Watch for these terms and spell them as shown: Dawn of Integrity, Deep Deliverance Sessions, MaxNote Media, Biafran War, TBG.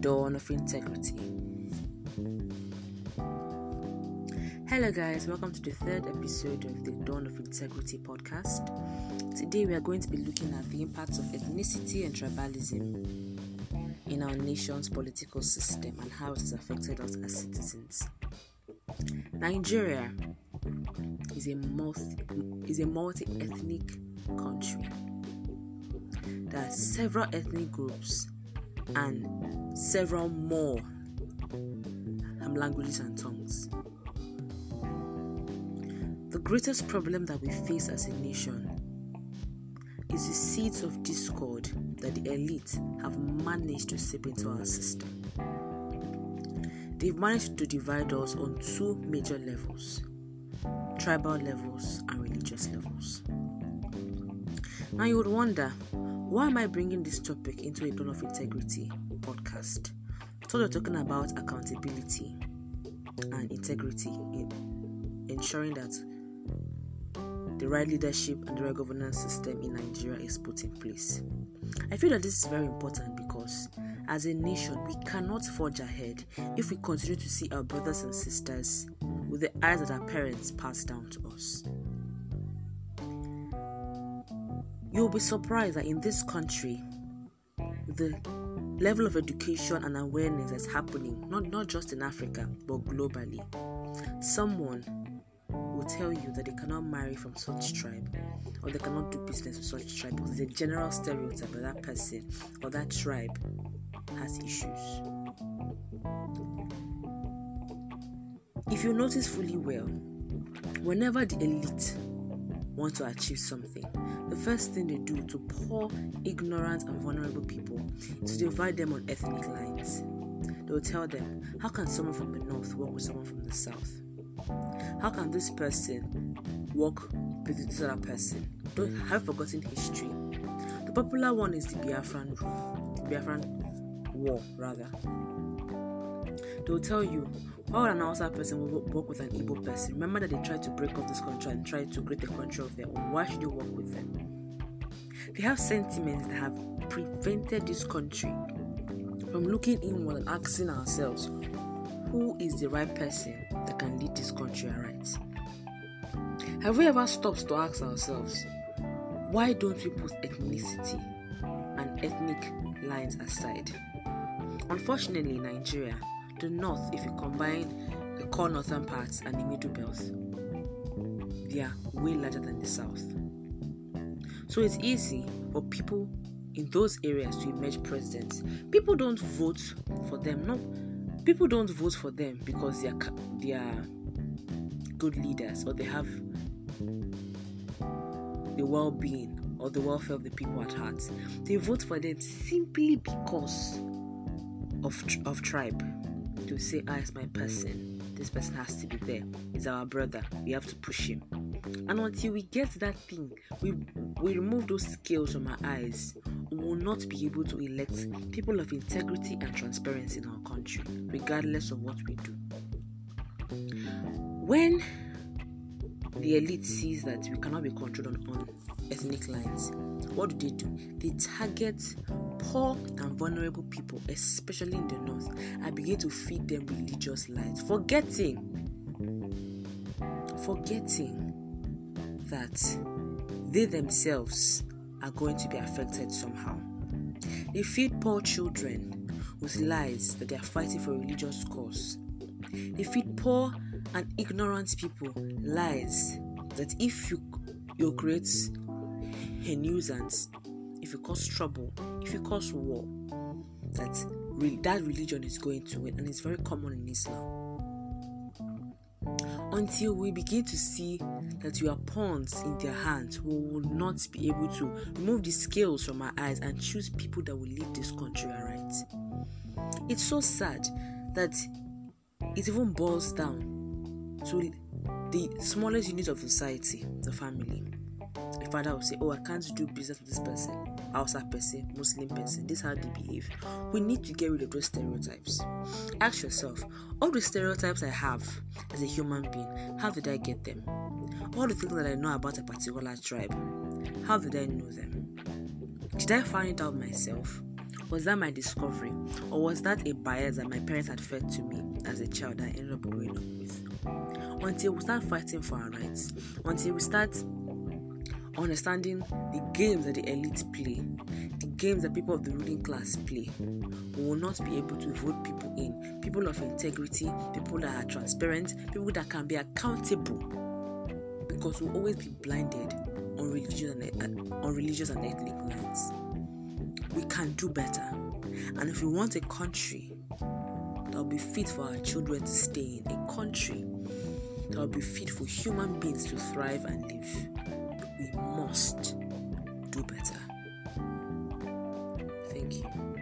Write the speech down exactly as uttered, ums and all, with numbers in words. Dawn of Integrity. Hello guys, welcome to the third episode of the Dawn of Integrity podcast. Today we are going to be looking at the impacts of ethnicity and tribalism in our nation's political system and how it has affected us as citizens. Nigeria is a multi, is a multi-ethnic country. There are several ethnic groups and several more languages and tongues. The greatest problem that we face as a nation is the seeds of discord that the elite have managed to seep into our system. They've managed to divide us on two major levels: tribal levels and religious levels. Now you would wonder, why am I bringing this topic into a Dawn of Integrity podcast? So we're talking about accountability and integrity, in ensuring that the right leadership and the right governance system in Nigeria is put in place. I feel that this is very important because as a nation, we cannot forge ahead if we continue to see our brothers and sisters with the eyes that our parents passed down to us. You'll be surprised that in this country, the level of education and awareness that's happening, not, not just in Africa, but globally. Someone will tell you that they cannot marry from such tribe, or they cannot do business with such tribe, because there's a general stereotype that that person or that tribe has issues. If you notice fully well, whenever the elite want to achieve something, the first thing they do to poor, ignorant and vulnerable people is to divide them on ethnic lines. They will tell them, how can someone from the north work with someone from the south? How can this person work with this other person? Don't have forgotten history. The popular one is the Biafran War. The Biafran War, rather. They will tell you, why would an outside person work with an Igbo person? Remember that they tried to break up this country and tried to create a country of their own. Why should you work with them? They have sentiments that have prevented this country from looking inward and asking ourselves, who is the right person that can lead this country aright? Have we ever stopped to ask ourselves, why don't we put ethnicity and ethnic lines aside? Unfortunately, in Nigeria, the north, if you combine the core northern parts and the middle belt, they are way larger than the south. So it's easy for people in those areas to emerge presidents. People don't vote for them. No, people don't vote for them because they are they are good leaders, or they have the well-being or the welfare of the people at heart. They vote for them simply because of of tribe. To say, ah, it's my person, this person has to be there, he's our brother, we have to push him. And until we get that thing, we we remove those scales from our eyes, we will not be able to elect people of integrity and transparency in our country, regardless of what we do. When the elite sees that we cannot be controlled on, on ethnic lines, what do they do? They target poor and vulnerable people, especially in the north, and begin to feed them religious lies, forgetting forgetting that they themselves are going to be affected somehow. They feed poor children with lies that they are fighting for a religious cause. They feed poor and ignorant people lies that if you you create a nuisance, if you cause trouble, if you cause war, that re- that religion is going to win, and it's very common in Islam. Until we begin to see that we are pawns in their hands, we will not be able to remove the scales from our eyes and choose people that will lead this country aright. It's so sad that it even boils down to the smallest unit of society, the family. The father will say, oh, I can't do business with this person, outside person, Muslim person, this is how they behave. We need to get rid of those stereotypes. Ask yourself, all the stereotypes I have as a human being, how did I get them? All the things that I know about a particular tribe, how did I know them? Did I find it out myself? Was that my discovery, or was that a bias that my parents had fed to me as a child that I ended up growing up with? Until we start fighting for our rights, until we start understanding the games that the elite play, the games that people of the ruling class play, we will not be able to vote people in, people of integrity, people that are transparent, people that can be accountable, because we'll always be blinded on religious and, on religious and ethnic lines. We can do better, and if we want a country that will be fit for our children to stay in, a country that will be fit for human beings to thrive and live, we must do better. Thank you.